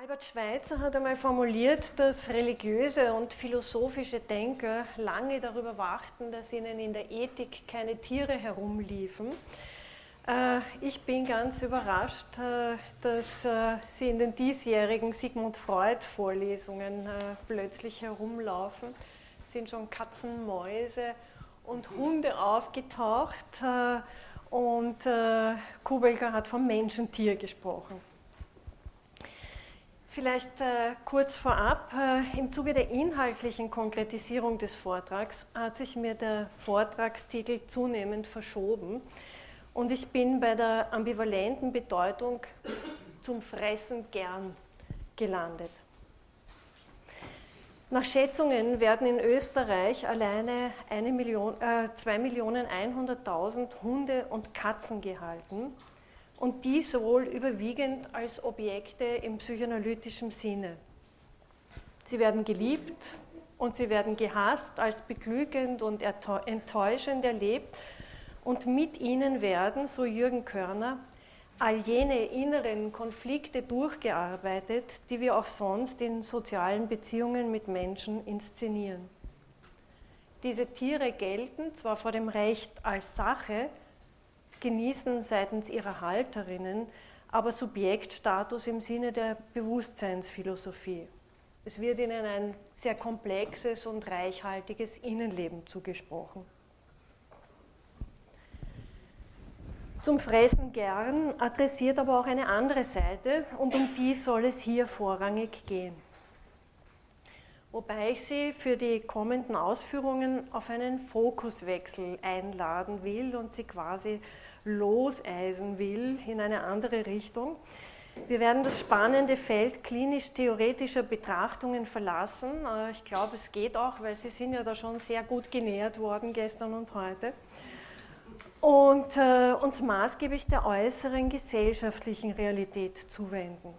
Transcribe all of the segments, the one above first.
Albert Schweitzer hat einmal formuliert, dass religiöse und philosophische Denker lange darüber wachten, dass ihnen in der Ethik keine Tiere herumliefen. Ich bin ganz überrascht, dass sie in den diesjährigen Sigmund Freud-Vorlesungen plötzlich herumlaufen. Es sind schon Katzen, Mäuse und Hunde aufgetaucht und Kubelka hat vom Menschentier gesprochen. Vielleicht kurz vorab, im Zuge der inhaltlichen Konkretisierung des Vortrags hat sich mir der Vortragstitel zunehmend verschoben und ich bin bei der ambivalenten Bedeutung zum Fressen gern gelandet. Nach Schätzungen werden in Österreich alleine 2.100.000 Hunde und Katzen gehalten. Und die sowohl überwiegend als Objekte im psychoanalytischen Sinne. Sie werden geliebt und sie werden gehasst, als beglückend und enttäuschend erlebt. Und mit ihnen werden, so Jürgen Körner, all jene inneren Konflikte durchgearbeitet, die wir auch sonst in sozialen Beziehungen mit Menschen inszenieren. Diese Tiere gelten zwar vor dem Recht als Sache, genießen seitens ihrer Halterinnen aber Subjektstatus im Sinne der Bewusstseinsphilosophie. Es wird ihnen ein sehr komplexes und reichhaltiges Innenleben zugesprochen. Zum Fressen gern adressiert aber auch eine andere Seite und um die soll es hier vorrangig gehen. Wobei ich Sie für die kommenden Ausführungen auf einen Fokuswechsel einladen will und Sie quasi loseisen will in eine andere Richtung. Wir werden das spannende Feld klinisch-theoretischer Betrachtungen verlassen. Ich glaube, es geht auch, weil Sie sind ja da schon sehr gut genähert worden gestern und heute. Und uns maßgeblich der äußeren gesellschaftlichen Realität zuwenden.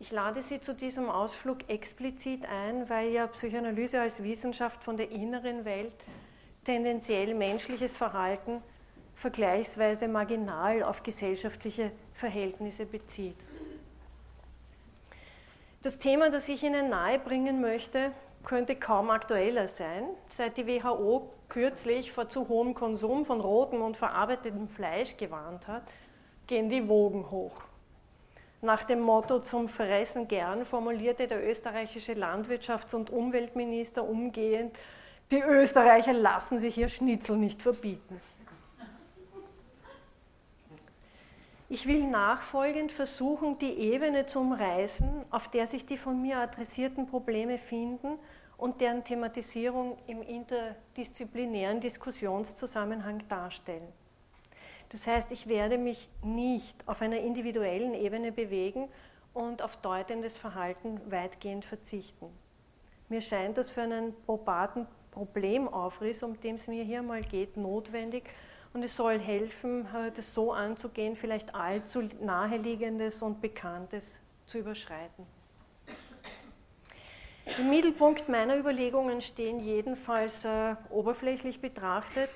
Ich lade Sie zu diesem Ausflug explizit ein, weil ja Psychoanalyse als Wissenschaft von der inneren Welt tendenziell menschliches Verhalten vergleichsweise marginal auf gesellschaftliche Verhältnisse bezieht. Das Thema, das ich Ihnen nahebringen möchte, könnte kaum aktueller sein, seit die WHO kürzlich vor zu hohem Konsum von rotem und verarbeitetem Fleisch gewarnt hat, gehen die Wogen hoch. Nach dem Motto zum Fressen gern formulierte der österreichische Landwirtschafts- und Umweltminister umgehend, die Österreicher lassen sich ihr Schnitzel nicht verbieten. Ich will nachfolgend versuchen, die Ebene zu umreißen, auf der sich die von mir adressierten Probleme finden und deren Thematisierung im interdisziplinären Diskussionszusammenhang darstellen. Das heißt, ich werde mich nicht auf einer individuellen Ebene bewegen und auf deutendes Verhalten weitgehend verzichten. Mir scheint das für einen probaten Problemaufriss, um den es mir hier mal geht, notwendig und es soll helfen, das so anzugehen, vielleicht allzu Naheliegendes und Bekanntes zu überschreiten. Im Mittelpunkt meiner Überlegungen stehen jedenfalls oberflächlich betrachtet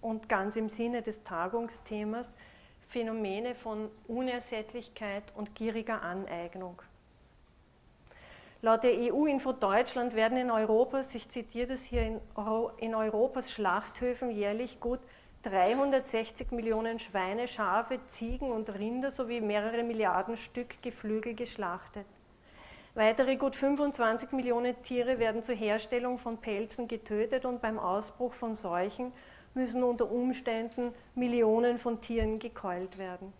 und ganz im Sinne des Tagungsthemas Phänomene von Unersättlichkeit und gieriger Aneignung. Laut der EU-Info Deutschland werden in Europas, ich zitiere das hier, in Europas Schlachthöfen jährlich gut 360 Millionen Schweine, Schafe, Ziegen und Rinder sowie mehrere Milliarden Stück Geflügel geschlachtet. Weitere gut 25 Millionen Tiere werden zur Herstellung von Pelzen getötet und beim Ausbruch von Seuchen müssen unter Umständen Millionen von Tieren gekeult werden.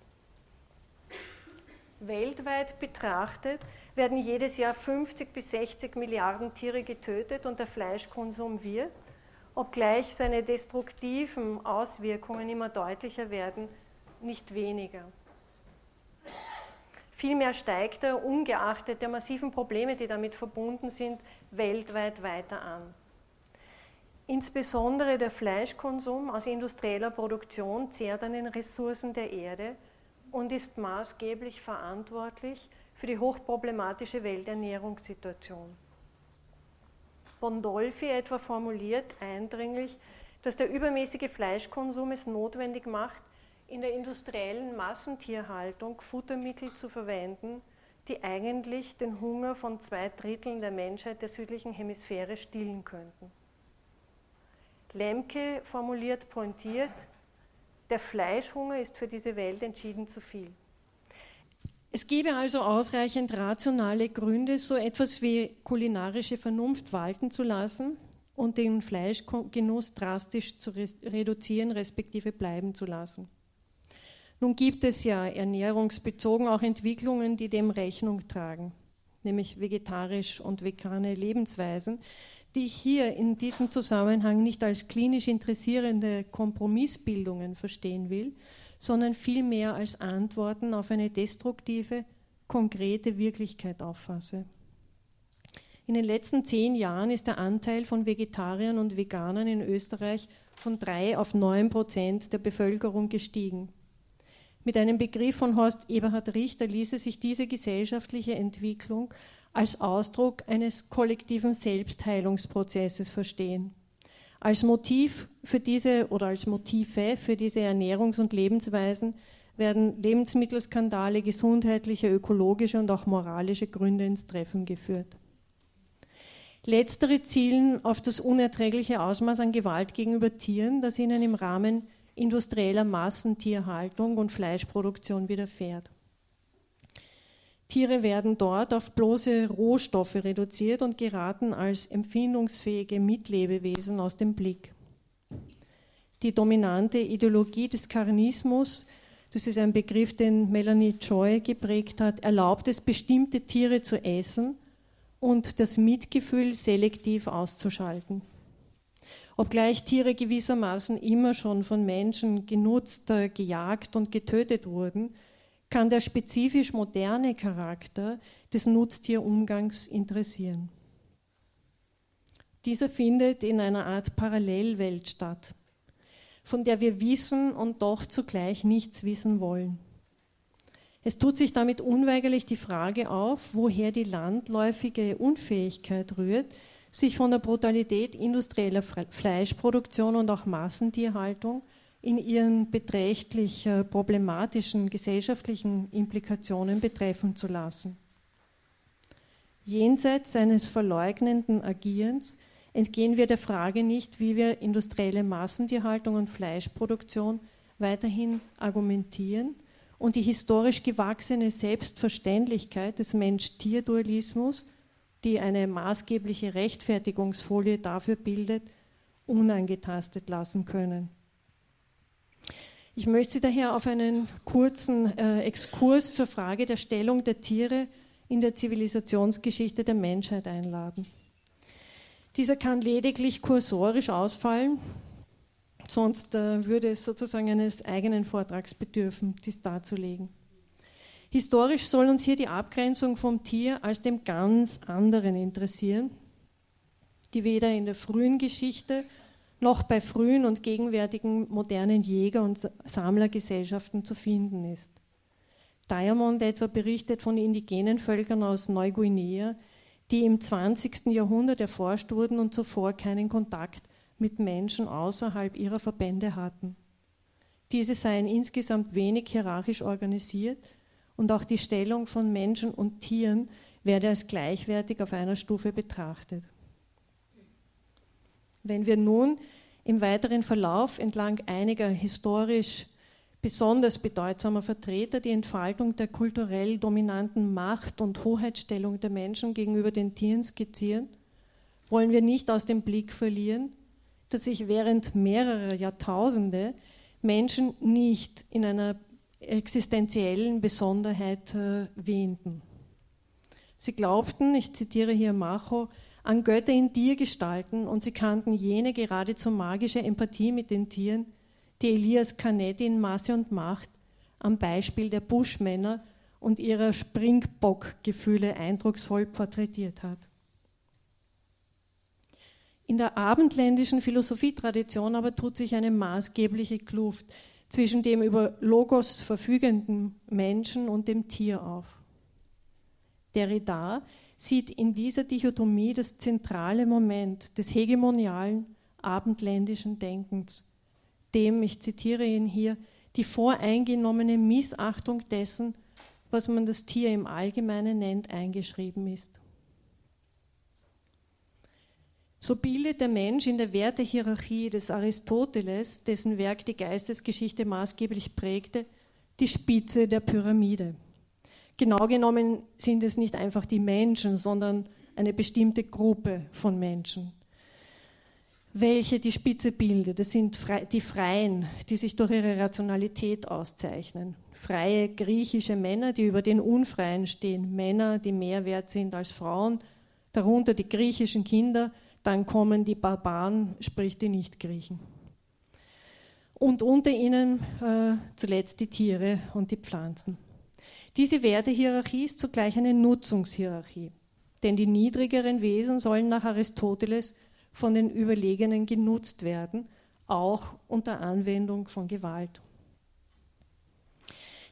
Weltweit betrachtet werden jedes Jahr 50 bis 60 Milliarden Tiere getötet und der Fleischkonsum wird, obgleich seine destruktiven Auswirkungen immer deutlicher werden, nicht weniger. Vielmehr steigt er, ungeachtet der massiven Probleme, die damit verbunden sind, weltweit weiter an. Insbesondere der Fleischkonsum aus industrieller Produktion zehrt an den Ressourcen der Erde und ist maßgeblich verantwortlich für die hochproblematische Welternährungssituation. Bondolfi etwa formuliert eindringlich, dass der übermäßige Fleischkonsum es notwendig macht, in der industriellen Massentierhaltung Futtermittel zu verwenden, die eigentlich den Hunger von 2/3 der Menschheit der südlichen Hemisphäre stillen könnten. Lemke formuliert pointiert, der Fleischhunger ist für diese Welt entschieden zu viel. Es gäbe also ausreichend rationale Gründe, so etwas wie kulinarische Vernunft walten zu lassen und den Fleischgenuss drastisch zu reduzieren, respektive bleiben zu lassen. Nun gibt es ja ernährungsbezogen auch Entwicklungen, die dem Rechnung tragen, nämlich vegetarisch und vegane Lebensweisen, die ich hier in diesem Zusammenhang nicht als klinisch interessierende Kompromissbildungen verstehen will, sondern vielmehr als Antworten auf eine destruktive, konkrete Wirklichkeit auffasse. In den letzten 10 Jahren ist der Anteil von Vegetariern und Veganern in Österreich von 3% auf 9% der Bevölkerung gestiegen. Mit einem Begriff von Horst Eberhard Richter ließe sich diese gesellschaftliche Entwicklung als Ausdruck eines kollektiven Selbstheilungsprozesses verstehen. Als Motiv für diese oder als Motive für diese Ernährungs- und Lebensweisen werden Lebensmittelskandale, gesundheitliche, ökologische und auch moralische Gründe ins Treffen geführt. Letztere zielen auf das unerträgliche Ausmaß an Gewalt gegenüber Tieren, das ihnen im Rahmen industrieller Massentierhaltung und Fleischproduktion widerfährt. Tiere werden dort auf bloße Rohstoffe reduziert und geraten als empfindungsfähige Mitlebewesen aus dem Blick. Die dominante Ideologie des Karnismus, das ist ein Begriff, den Melanie Joy geprägt hat, erlaubt es, bestimmte Tiere zu essen und das Mitgefühl selektiv auszuschalten. Obgleich Tiere gewissermaßen immer schon von Menschen genutzt, gejagt und getötet wurden, kann der spezifisch moderne Charakter des Nutztierumgangs interessieren. Dieser findet in einer Art Parallelwelt statt, von der wir wissen und doch zugleich nichts wissen wollen. Es tut sich damit unweigerlich die Frage auf, woher die landläufige Unfähigkeit rührt, sich von der Brutalität industrieller Fleischproduktion und auch Massentierhaltung in ihren beträchtlich problematischen gesellschaftlichen Implikationen betreffen zu lassen. Jenseits eines verleugnenden Agierens entgehen wir der Frage nicht, wie wir industrielle Massentierhaltung und Fleischproduktion weiterhin argumentieren und die historisch gewachsene Selbstverständlichkeit des Mensch-Tier-Dualismus, die eine maßgebliche Rechtfertigungsfolie dafür bildet, unangetastet lassen können. Ich möchte Sie daher auf einen kurzen Exkurs zur Frage der Stellung der Tiere in der Zivilisationsgeschichte der Menschheit einladen. Dieser kann lediglich kursorisch ausfallen, sonst würde es sozusagen eines eigenen Vortrags bedürfen, dies darzulegen. Historisch soll uns hier die Abgrenzung vom Tier als dem ganz anderen interessieren, die weder in der frühen Geschichte noch bei frühen und gegenwärtigen modernen Jäger- und Sammlergesellschaften zu finden ist. Diamond etwa berichtet von indigenen Völkern aus Neuguinea, die im 20. Jahrhundert erforscht wurden und zuvor keinen Kontakt mit Menschen außerhalb ihrer Verbände hatten. Diese seien insgesamt wenig hierarchisch organisiert, und auch die Stellung von Menschen und Tieren werde als gleichwertig auf einer Stufe betrachtet. Wenn wir nun im weiteren Verlauf entlang einiger historisch besonders bedeutsamer Vertreter die Entfaltung der kulturell dominanten Macht- und Hoheitsstellung der Menschen gegenüber den Tieren skizzieren, wollen wir nicht aus dem Blick verlieren, dass sich während mehrerer Jahrtausende Menschen nicht in einer existenziellen Besonderheit wähnten. Sie glaubten, ich zitiere hier Macho, an Götter in Tiergestalten und sie kannten jene geradezu magische Empathie mit den Tieren, die Elias Canetti in Masse und Macht am Beispiel der Buschmänner und ihrer Springbock-Gefühle eindrucksvoll porträtiert hat. In der abendländischen Philosophietradition aber tut sich eine maßgebliche Kluft zwischen dem über Logos verfügenden Menschen und dem Tier auf. Derrida sieht in dieser Dichotomie das zentrale Moment des hegemonialen abendländischen Denkens, dem, ich zitiere ihn hier, die voreingenommene Missachtung dessen, was man das Tier im Allgemeinen nennt, eingeschrieben ist. So bildet der Mensch in der Wertehierarchie des Aristoteles, dessen Werk die Geistesgeschichte maßgeblich prägte, die Spitze der Pyramide. Genau genommen sind es nicht einfach die Menschen, sondern eine bestimmte Gruppe von Menschen, welche die Spitze bildet. Das sind die Freien, die sich durch ihre Rationalität auszeichnen. Freie griechische Männer, die über den Unfreien stehen. Männer, die mehr wert sind als Frauen, darunter die griechischen Kinder. Dann kommen die Barbaren, sprich die Nichtgriechen. Und unter ihnen zuletzt die Tiere und die Pflanzen. Diese Wertehierarchie ist zugleich eine Nutzungshierarchie, denn die niedrigeren Wesen sollen nach Aristoteles von den Überlegenen genutzt werden, auch unter Anwendung von Gewalt.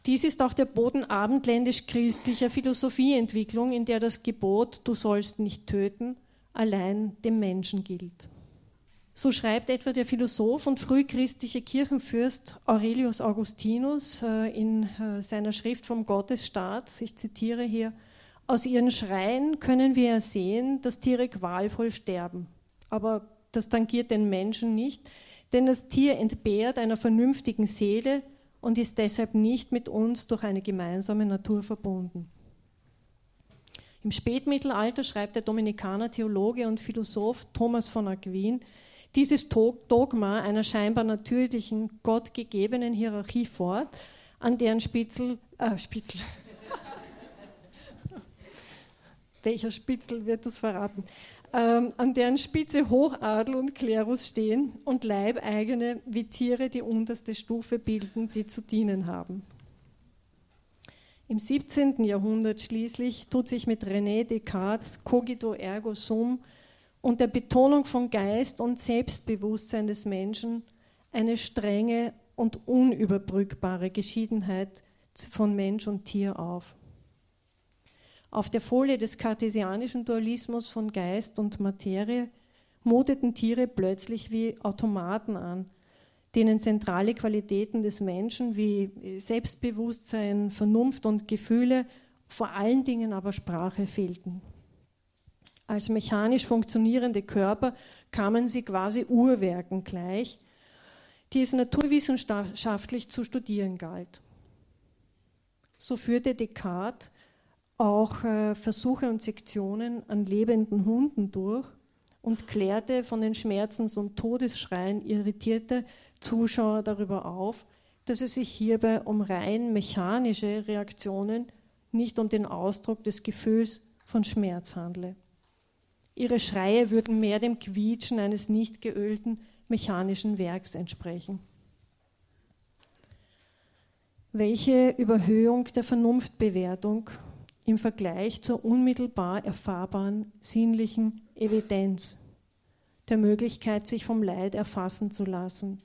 Dies ist auch der Boden abendländisch-christlicher Philosophieentwicklung, in der das Gebot, du sollst nicht töten, allein dem Menschen gilt. So schreibt etwa der Philosoph und frühchristliche Kirchenfürst Aurelius Augustinus in seiner Schrift vom Gottesstaat, ich zitiere hier, aus ihren Schreien können wir ersehen, dass Tiere qualvoll sterben. Aber das tangiert den Menschen nicht, denn das Tier entbehrt einer vernünftigen Seele und ist deshalb nicht mit uns durch eine gemeinsame Natur verbunden. Im Spätmittelalter schreibt der Dominikaner Theologe und Philosoph Thomas von Aquin dieses Dogma einer scheinbar natürlichen, gottgegebenen Hierarchie fort, an deren Spitzel welcher Spitzel wird das verraten, an deren Spitze Hochadel und Klerus stehen und Leibeigene wie Tiere die unterste Stufe bilden, die zu dienen haben. Im 17. Jahrhundert schließlich tut sich mit René Descartes Cogito ergo sum und der Betonung von Geist und Selbstbewusstsein des Menschen eine strenge und unüberbrückbare Geschiedenheit von Mensch und Tier auf. Auf der Folie des kartesianischen Dualismus von Geist und Materie muteten Tiere plötzlich wie Automaten an, denen zentrale Qualitäten des Menschen wie Selbstbewusstsein, Vernunft und Gefühle, vor allen Dingen aber Sprache fehlten. Als mechanisch funktionierende Körper kamen sie quasi Uhrwerken gleich, die es naturwissenschaftlich zu studieren galt. So führte Descartes auch Versuche und Sektionen an lebenden Hunden durch und klärte von den Schmerzens- und Todesschreien irritierte Zuschauer darüber auf, dass es sich hierbei um rein mechanische Reaktionen, nicht um den Ausdruck des Gefühls von Schmerz handle. Ihre Schreie würden mehr dem Quietschen eines nicht geölten mechanischen Werks entsprechen. Welche Überhöhung der Vernunftbewertung im Vergleich zur unmittelbar erfahrbaren sinnlichen Evidenz, der Möglichkeit, sich vom Leid erfassen zu lassen.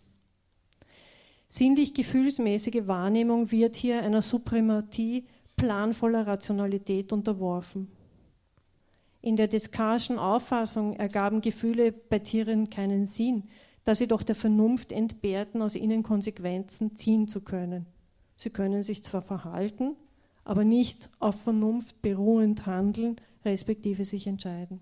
Sinnlich-gefühlsmäßige Wahrnehmung wird hier einer Suprematie planvoller Rationalität unterworfen. In der Descarteschen Auffassung ergaben Gefühle bei Tieren keinen Sinn, da sie doch der Vernunft entbehrten, aus ihnen Konsequenzen ziehen zu können. Sie können sich zwar verhalten, aber nicht auf Vernunft beruhend handeln, respektive sich entscheiden.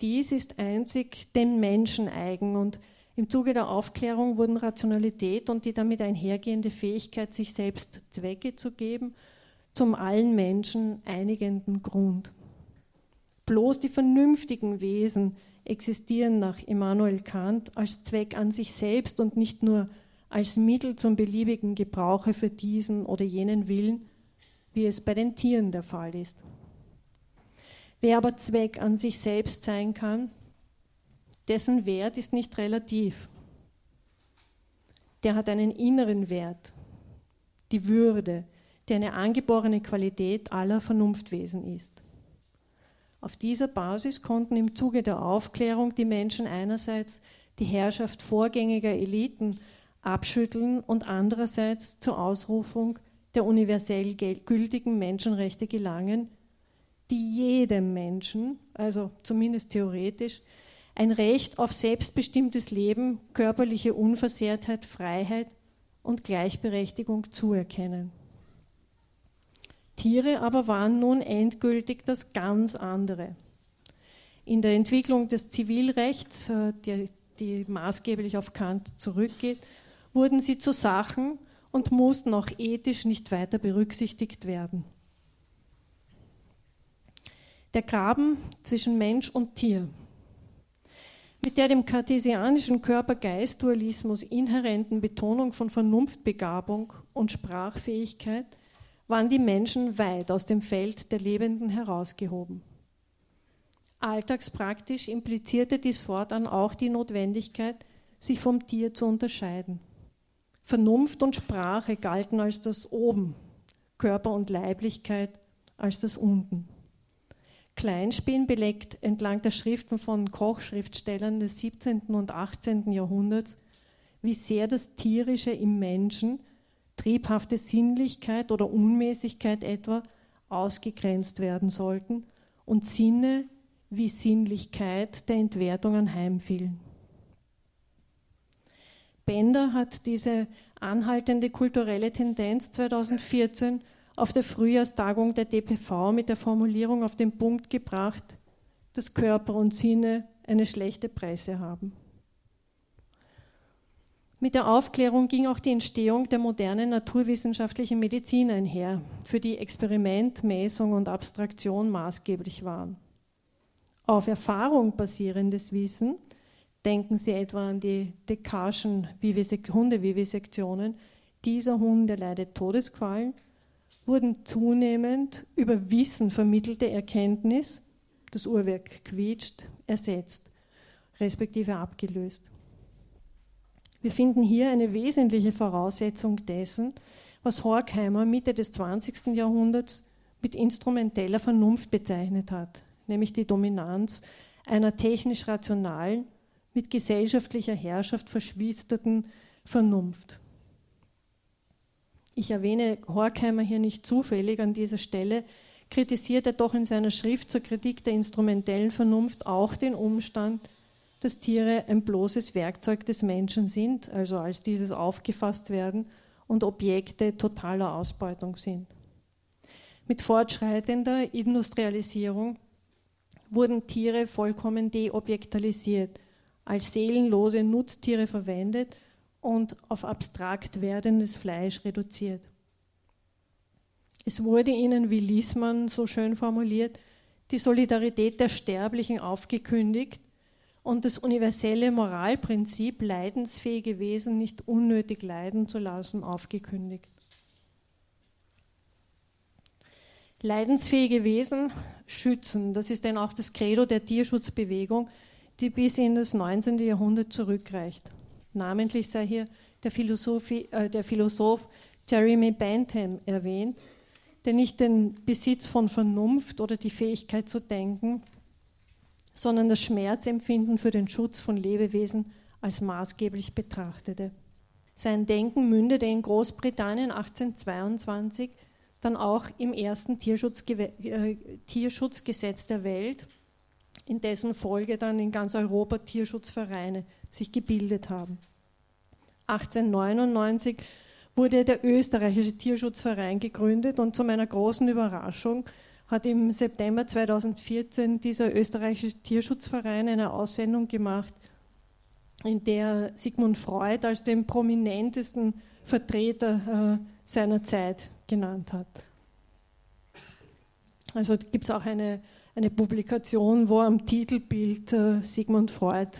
Dies ist einzig dem Menschen eigen und im Zuge der Aufklärung wurden Rationalität und die damit einhergehende Fähigkeit, sich selbst Zwecke zu geben, zum allen Menschen einigenden Grund. Bloß die vernünftigen Wesen existieren nach Immanuel Kant als Zweck an sich selbst und nicht nur als Mittel zum beliebigen Gebrauche für diesen oder jenen Willen, wie es bei den Tieren der Fall ist. Wer aber Zweck an sich selbst sein kann, dessen Wert ist nicht relativ. Der hat einen inneren Wert, die Würde, die eine angeborene Qualität aller Vernunftwesen ist. Auf dieser Basis konnten im Zuge der Aufklärung die Menschen einerseits die Herrschaft vorgängiger Eliten abschütteln und andererseits zur Ausrufung der universell gültigen Menschenrechte gelangen, die jedem Menschen, also zumindest theoretisch, ein Recht auf selbstbestimmtes Leben, körperliche Unversehrtheit, Freiheit und Gleichberechtigung zuerkennen. Tiere aber waren nun endgültig das ganz andere. In der Entwicklung des Zivilrechts, die maßgeblich auf Kant zurückgeht, wurden sie zu Sachen und mussten auch ethisch nicht weiter berücksichtigt werden. Der Graben zwischen Mensch und Tier. Mit der dem kartesianischen Körper-Geist-Dualismus inhärenten Betonung von Vernunftbegabung und Sprachfähigkeit waren die Menschen weit aus dem Feld der Lebenden herausgehoben. Alltagspraktisch implizierte dies fortan auch die Notwendigkeit, sich vom Tier zu unterscheiden. Vernunft und Sprache galten als das Oben, Körper und Leiblichkeit als das Unten. Kleinspiel belegt entlang der Schriften von Kochschriftstellern des 17. und 18. Jahrhunderts, wie sehr das Tierische im Menschen, triebhafte Sinnlichkeit oder Unmäßigkeit etwa, ausgegrenzt werden sollten und Sinne wie Sinnlichkeit der Entwertung anheimfielen. Bender hat diese anhaltende kulturelle Tendenz 2014 auf der Frühjahrstagung der DPV mit der Formulierung auf den Punkt gebracht, dass Körper und Sinne eine schlechte Presse haben. Mit der Aufklärung ging auch die Entstehung der modernen naturwissenschaftlichen Medizin einher, für die Experiment, Messung und Abstraktion maßgeblich waren. Auf Erfahrung basierendes Wissen, denken Sie etwa an die Descarteschen Hundevivisektionen, dieser Hunde leidet Todesqualen, wurden zunehmend über Wissen vermittelte Erkenntnis, das Uhrwerk quietscht, ersetzt, respektive abgelöst. Wir finden hier eine wesentliche Voraussetzung dessen, was Horkheimer Mitte des 20. Jahrhunderts mit instrumenteller Vernunft bezeichnet hat, nämlich die Dominanz einer technisch-rationalen, mit gesellschaftlicher Herrschaft verschwisterten Vernunft. Ich erwähne Horkheimer hier nicht zufällig an dieser Stelle, kritisiert er doch in seiner Schrift zur Kritik der instrumentellen Vernunft auch den Umstand, dass Tiere ein bloßes Werkzeug des Menschen sind, also als dieses aufgefasst werden und Objekte totaler Ausbeutung sind. Mit fortschreitender Industrialisierung wurden Tiere vollkommen deobjektalisiert, als seelenlose Nutztiere verwendet und auf abstrakt werdendes Fleisch reduziert. Es wurde ihnen, wie Lissmann so schön formuliert, die Solidarität der Sterblichen aufgekündigt und das universelle Moralprinzip, leidensfähige Wesen nicht unnötig leiden zu lassen, aufgekündigt. Leidensfähige Wesen schützen, das ist dann auch das Credo der Tierschutzbewegung, die bis in das 19. Jahrhundert zurückreicht. Namentlich sei hier der Philosoph Jeremy Bentham erwähnt, der nicht den Besitz von Vernunft oder die Fähigkeit zu denken, sondern das Schmerzempfinden für den Schutz von Lebewesen als maßgeblich betrachtete. Sein Denken mündete in Großbritannien 1822 dann auch im ersten Tierschutzgesetz der Welt, in dessen Folge dann in ganz Europa Tierschutzvereine sich gebildet haben. 1899 wurde der österreichische Tierschutzverein gegründet und zu meiner großen Überraschung hat im September 2014 dieser österreichische Tierschutzverein eine Aussendung gemacht, in der Sigmund Freud als den prominentesten Vertreter seiner Zeit genannt hat. Also gibt es auch eine Publikation, wo am Titelbild Sigmund Freud,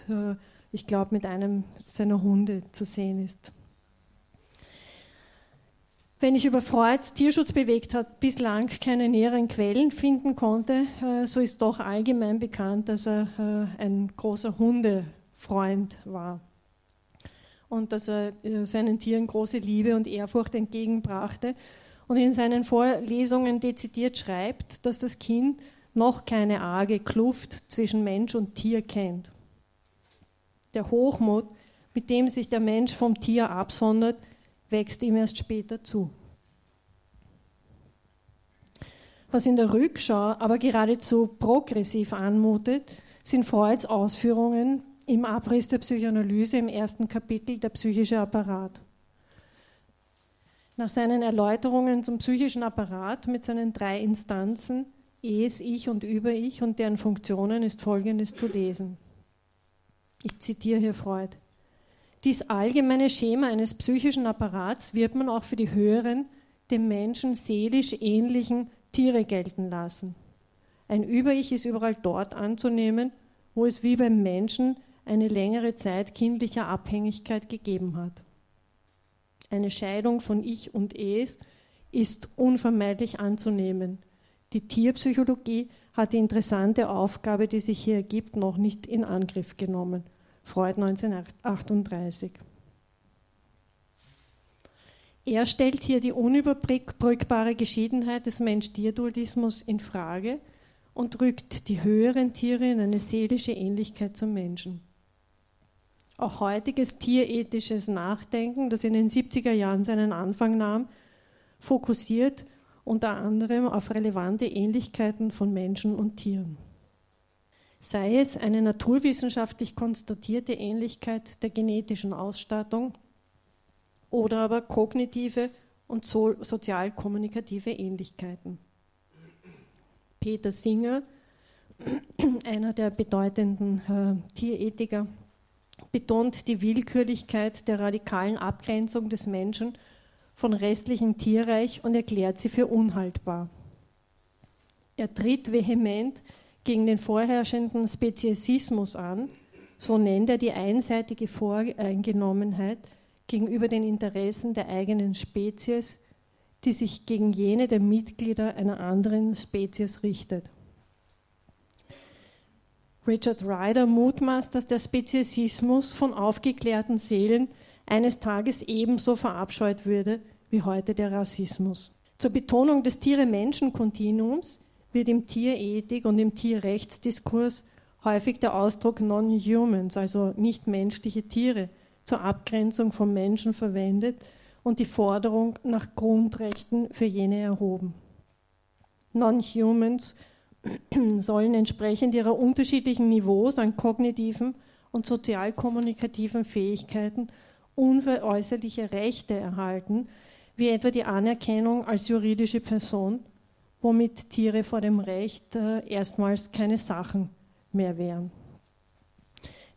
ich glaube, mit einem seiner Hunde zu sehen ist. Wenn ich über Freuds Tierschutz bewegt hat, bislang keine näheren Quellen finden konnte, so ist doch allgemein bekannt, dass er ein großer Hundefreund war und dass er seinen Tieren große Liebe und Ehrfurcht entgegenbrachte und in seinen Vorlesungen dezidiert schreibt, dass das Kind noch keine arge Kluft zwischen Mensch und Tier kennt. Der Hochmut, mit dem sich der Mensch vom Tier absondert, wächst ihm erst später zu. Was in der Rückschau aber geradezu progressiv anmutet, sind Freuds Ausführungen im Abriss der Psychoanalyse im ersten Kapitel, der psychische Apparat. nach seinen Erläuterungen zum psychischen Apparat mit seinen 3 Instanzen, Es, Ich und Über-Ich und deren Funktionen ist Folgendes zu lesen. Ich zitiere hier Freud. Dies allgemeine Schema eines psychischen Apparats wird man auch für die höheren, dem Menschen seelisch ähnlichen Tiere gelten lassen. Ein Über-Ich ist überall dort anzunehmen, wo es wie beim Menschen eine längere Zeit kindlicher Abhängigkeit gegeben hat. Eine Scheidung von Ich und Es ist unvermeidlich anzunehmen. Die Tierpsychologie hat die interessante Aufgabe, die sich hier ergibt, noch nicht in Angriff genommen. Freud 1938. Er stellt hier die unüberbrückbare Geschiedenheit des Mensch-Tier-Dualismus in Frage und rückt die höheren Tiere in eine seelische Ähnlichkeit zum Menschen. Auch heutiges tierethisches Nachdenken, das in den 70er Jahren seinen Anfang nahm, fokussiert unter anderem auf relevante Ähnlichkeiten von Menschen und Tieren. Sei es eine naturwissenschaftlich konstatierte Ähnlichkeit der genetischen Ausstattung oder aber kognitive und sozial-kommunikative Ähnlichkeiten. Peter Singer, einer der bedeutenden Tierethiker, betont die Willkürlichkeit der radikalen Abgrenzung des Menschen von restlichem Tierreich und erklärt sie für unhaltbar. Er tritt vehement gegen den vorherrschenden Speziesismus an, so nennt er die einseitige Voreingenommenheit gegenüber den Interessen der eigenen Spezies, die sich gegen jene der Mitglieder einer anderen Spezies richtet. Richard Ryder mutmaßt, dass der Speziesismus von aufgeklärten Seelen eines Tages ebenso verabscheut würde wie heute der Rassismus. Zur Betonung des Tiere-Menschen-Kontinuums wird im Tierethik- und im Tierrechtsdiskurs häufig der Ausdruck Non-Humans, also nichtmenschliche Tiere, zur Abgrenzung von Menschen verwendet und die Forderung nach Grundrechten für jene erhoben. Non-Humans sollen entsprechend ihrer unterschiedlichen Niveaus an kognitiven und sozial-kommunikativen Fähigkeiten unveräußerliche Rechte erhalten, wie etwa die Anerkennung als juridische Person, womit Tiere vor dem Recht erstmals keine Sachen mehr wären.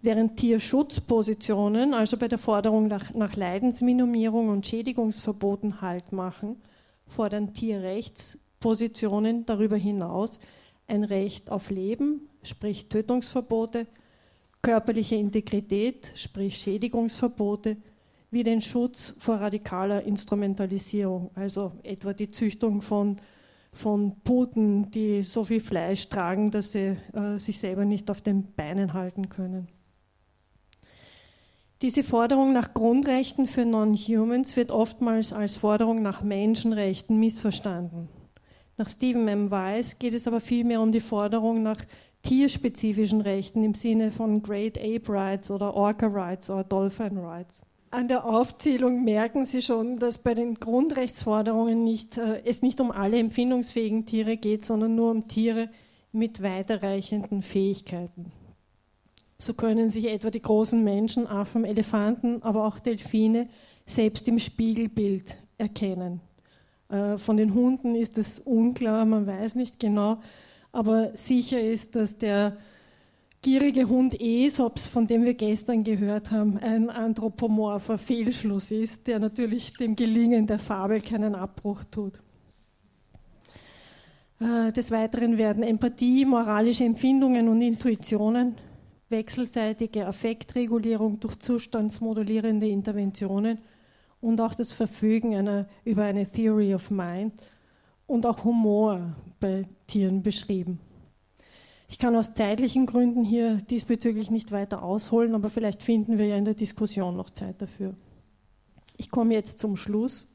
Während Tierschutzpositionen, also bei der Forderung nach Leidensminimierung und Schädigungsverboten Halt machen, fordern Tierrechtspositionen darüber hinaus ein Recht auf Leben, sprich Tötungsverbote, körperliche Integrität, sprich Schädigungsverbote, wie den Schutz vor radikaler Instrumentalisierung, also etwa die Züchtung von Puten, die so viel Fleisch tragen, dass sie sich selber nicht auf den Beinen halten können. Diese Forderung nach Grundrechten für Non-Humans wird oftmals als Forderung nach Menschenrechten missverstanden. Nach Steven M. Wise geht es aber vielmehr um die Forderung nach tierspezifischen Rechten im Sinne von Great Ape Rights oder Orca Rights oder Dolphin Rights. An der Aufzählung merken Sie schon, dass bei den Grundrechtsforderungen es nicht um alle empfindungsfähigen Tiere geht, sondern nur um Tiere mit weiterreichenden Fähigkeiten. So können sich etwa die großen Menschen, Affen, Elefanten, aber auch Delfine selbst im Spiegelbild erkennen. Von den Hunden ist es unklar, man weiß nicht genau, aber sicher ist, dass der gierige Hund Aesops, von dem wir gestern gehört haben, ein anthropomorpher Fehlschluss ist, der natürlich dem Gelingen der Fabel keinen Abbruch tut. Des Weiteren werden Empathie, moralische Empfindungen und Intuitionen, wechselseitige Affektregulierung durch zustandsmodulierende Interventionen und auch das Verfügen über eine Theory of Mind und auch Humor bei Tieren beschrieben. Ich kann aus zeitlichen Gründen hier diesbezüglich nicht weiter ausholen, aber vielleicht finden wir ja in der Diskussion noch Zeit dafür. Ich komme jetzt zum Schluss.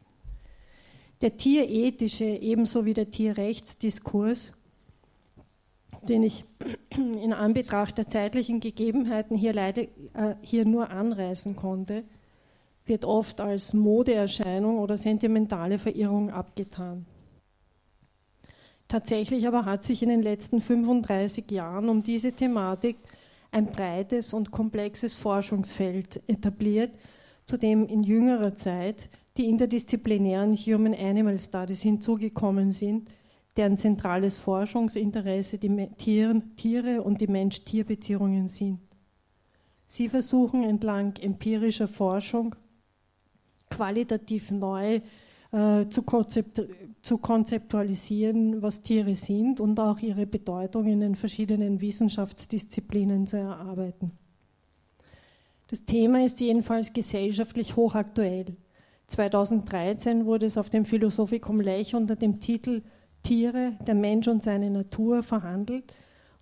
Der tierethische ebenso wie der Tierrechtsdiskurs, den ich in Anbetracht der zeitlichen Gegebenheiten hier nur anreißen konnte, wird oft als Modeerscheinung oder sentimentale Verirrung abgetan. Tatsächlich aber hat sich in den letzten 35 Jahren um diese Thematik ein breites und komplexes Forschungsfeld etabliert, zu dem in jüngerer Zeit die interdisziplinären Human-Animal-Studies hinzugekommen sind, deren zentrales Forschungsinteresse die Tiere und die Mensch-Tier-Beziehungen sind. Sie versuchen entlang empirischer Forschung qualitativ neu zu konzeptualisieren, was Tiere sind und auch ihre Bedeutung in den verschiedenen Wissenschaftsdisziplinen zu erarbeiten. Das Thema ist jedenfalls gesellschaftlich hochaktuell. 2013 wurde es auf dem Philosophikum Lech unter dem Titel Tiere, der Mensch und seine Natur verhandelt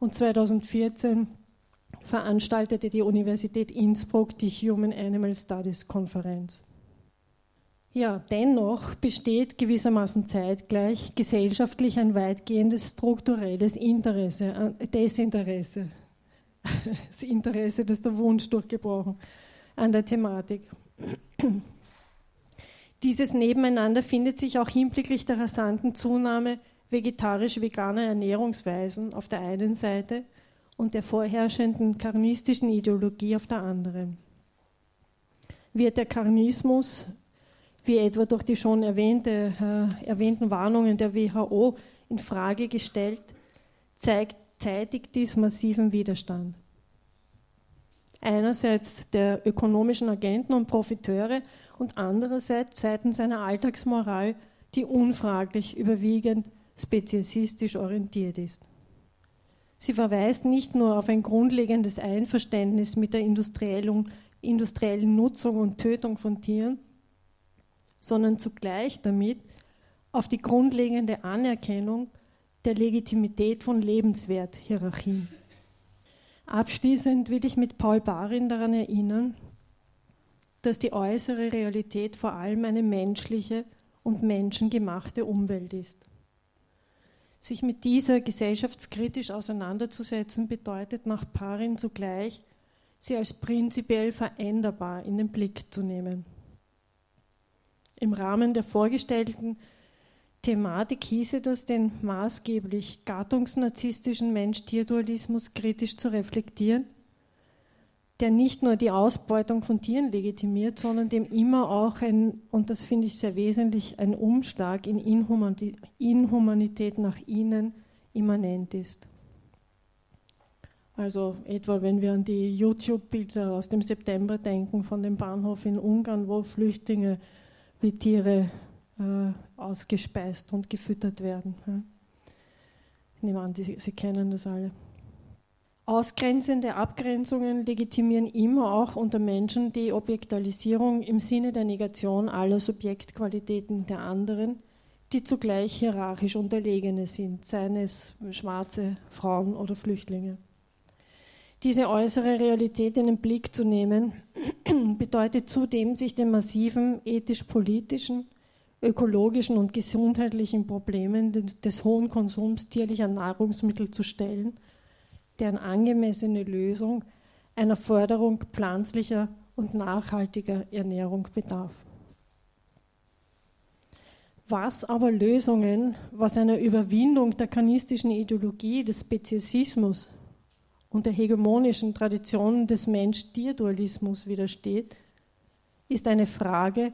und 2014 veranstaltete die Universität Innsbruck die Human-Animal-Studies-Konferenz. Ja, dennoch besteht gewissermaßen zeitgleich gesellschaftlich ein weitgehendes strukturelles Desinteresse, das Interesse, das der Wunsch durchgebrochen, an der Thematik. Dieses Nebeneinander findet sich auch hinblicklich der rasanten Zunahme vegetarisch-veganer Ernährungsweisen auf der einen Seite und der vorherrschenden karnistischen Ideologie auf der anderen. Wird der Karnismus, wie etwa durch die schon erwähnten Warnungen der WHO, in Frage gestellt, zeitigt dies massiven Widerstand. Einerseits der ökonomischen Agenten und Profiteure und andererseits seitens einer Alltagsmoral, die unfraglich überwiegend speziesistisch orientiert ist. Sie verweist nicht nur auf ein grundlegendes Einverständnis mit der industriellen Nutzung und Tötung von Tieren, sondern zugleich damit auf die grundlegende Anerkennung der Legitimität von Lebenswerthierarchien. Abschließend will ich mit Paul Parin daran erinnern, dass die äußere Realität vor allem eine menschliche und menschengemachte Umwelt ist. Sich mit dieser gesellschaftskritisch auseinanderzusetzen, bedeutet nach Parin zugleich, sie als prinzipiell veränderbar in den Blick zu nehmen. Im Rahmen der vorgestellten Thematik hieße das, den maßgeblich gattungsnarzisstischen Mensch-Tier-Dualismus kritisch zu reflektieren, der nicht nur die Ausbeutung von Tieren legitimiert, sondern dem immer auch und das finde ich sehr wesentlich, ein Umschlag in Inhumanität nach innen immanent ist. Also etwa, wenn wir an die YouTube-Bilder aus dem September denken, von dem Bahnhof in Ungarn, wo Flüchtlinge wie Tiere ausgespeist und gefüttert werden. Ich nehme an, Sie kennen das alle. Ausgrenzende Abgrenzungen legitimieren immer auch unter Menschen die Objektalisierung im Sinne der Negation aller Subjektqualitäten der anderen, die zugleich hierarchisch Unterlegene sind, seien es Schwarze, Frauen oder Flüchtlinge. Diese äußere Realität in den Blick zu nehmen, bedeutet zudem, sich den massiven ethisch-politischen, ökologischen und gesundheitlichen Problemen des hohen Konsums tierlicher Nahrungsmittel zu stellen, deren angemessene Lösung einer Förderung pflanzlicher und nachhaltiger Ernährung bedarf. Was aber Lösungen, was einer Überwindung der karnistischen Ideologie, des Speziesismus und der hegemonischen Tradition des Mensch-Tier-Dualismus widersteht, ist eine Frage,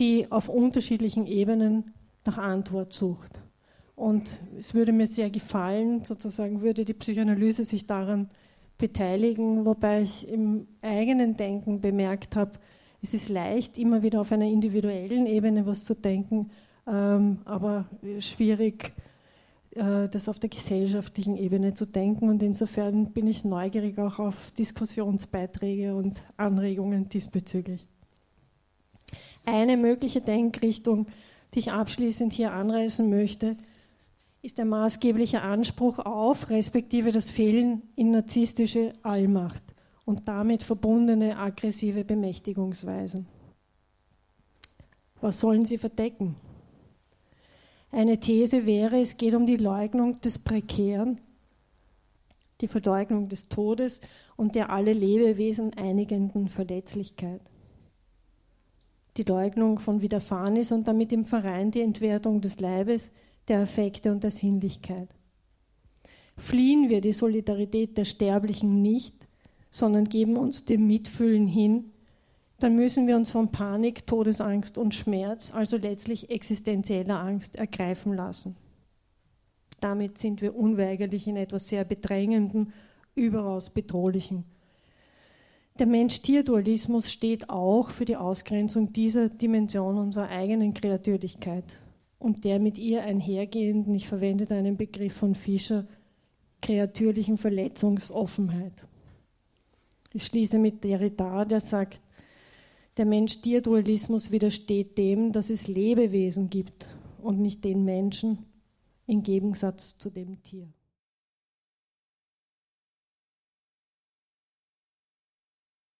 die auf unterschiedlichen Ebenen nach Antwort sucht. Und es würde mir sehr gefallen, sozusagen würde die Psychoanalyse sich daran beteiligen, wobei ich im eigenen Denken bemerkt habe, es ist leicht, immer wieder auf einer individuellen Ebene was zu denken, aber schwierig, das auf der gesellschaftlichen Ebene zu denken. Und insofern bin ich neugierig auch auf Diskussionsbeiträge und Anregungen diesbezüglich. Eine mögliche Denkrichtung, die ich abschließend hier anreißen möchte, ist der maßgebliche Anspruch auf, respektive das Fehlen in narzisstische Allmacht und damit verbundene aggressive Bemächtigungsweisen. Was sollen sie verdecken? Eine These wäre, es geht um die Leugnung des Prekären, die Verleugnung des Todes und der alle Lebewesen einigenden Verletzlichkeit. Die Leugnung von Widerfahrnis und damit im Verein die Entwertung des Leibes, der Affekte und der Sinnlichkeit. Fliehen wir die Solidarität der Sterblichen nicht, sondern geben uns dem Mitfühlen hin, dann müssen wir uns von Panik, Todesangst und Schmerz, also letztlich existenzieller Angst, ergreifen lassen. Damit sind wir unweigerlich in etwas sehr Bedrängendem, überaus Bedrohlichem. Der Mensch-Tier-Dualismus steht auch für die Ausgrenzung dieser Dimension unserer eigenen Kreatürlichkeit und der mit ihr einhergehenden, ich verwende da einen Begriff von Fischer, kreatürlichen Verletzungsoffenheit. Ich schließe mit Derrida, der sagt, der Mensch-Tier-Dualismus widersteht dem, dass es Lebewesen gibt und nicht den Menschen, im Gegensatz zu dem Tier.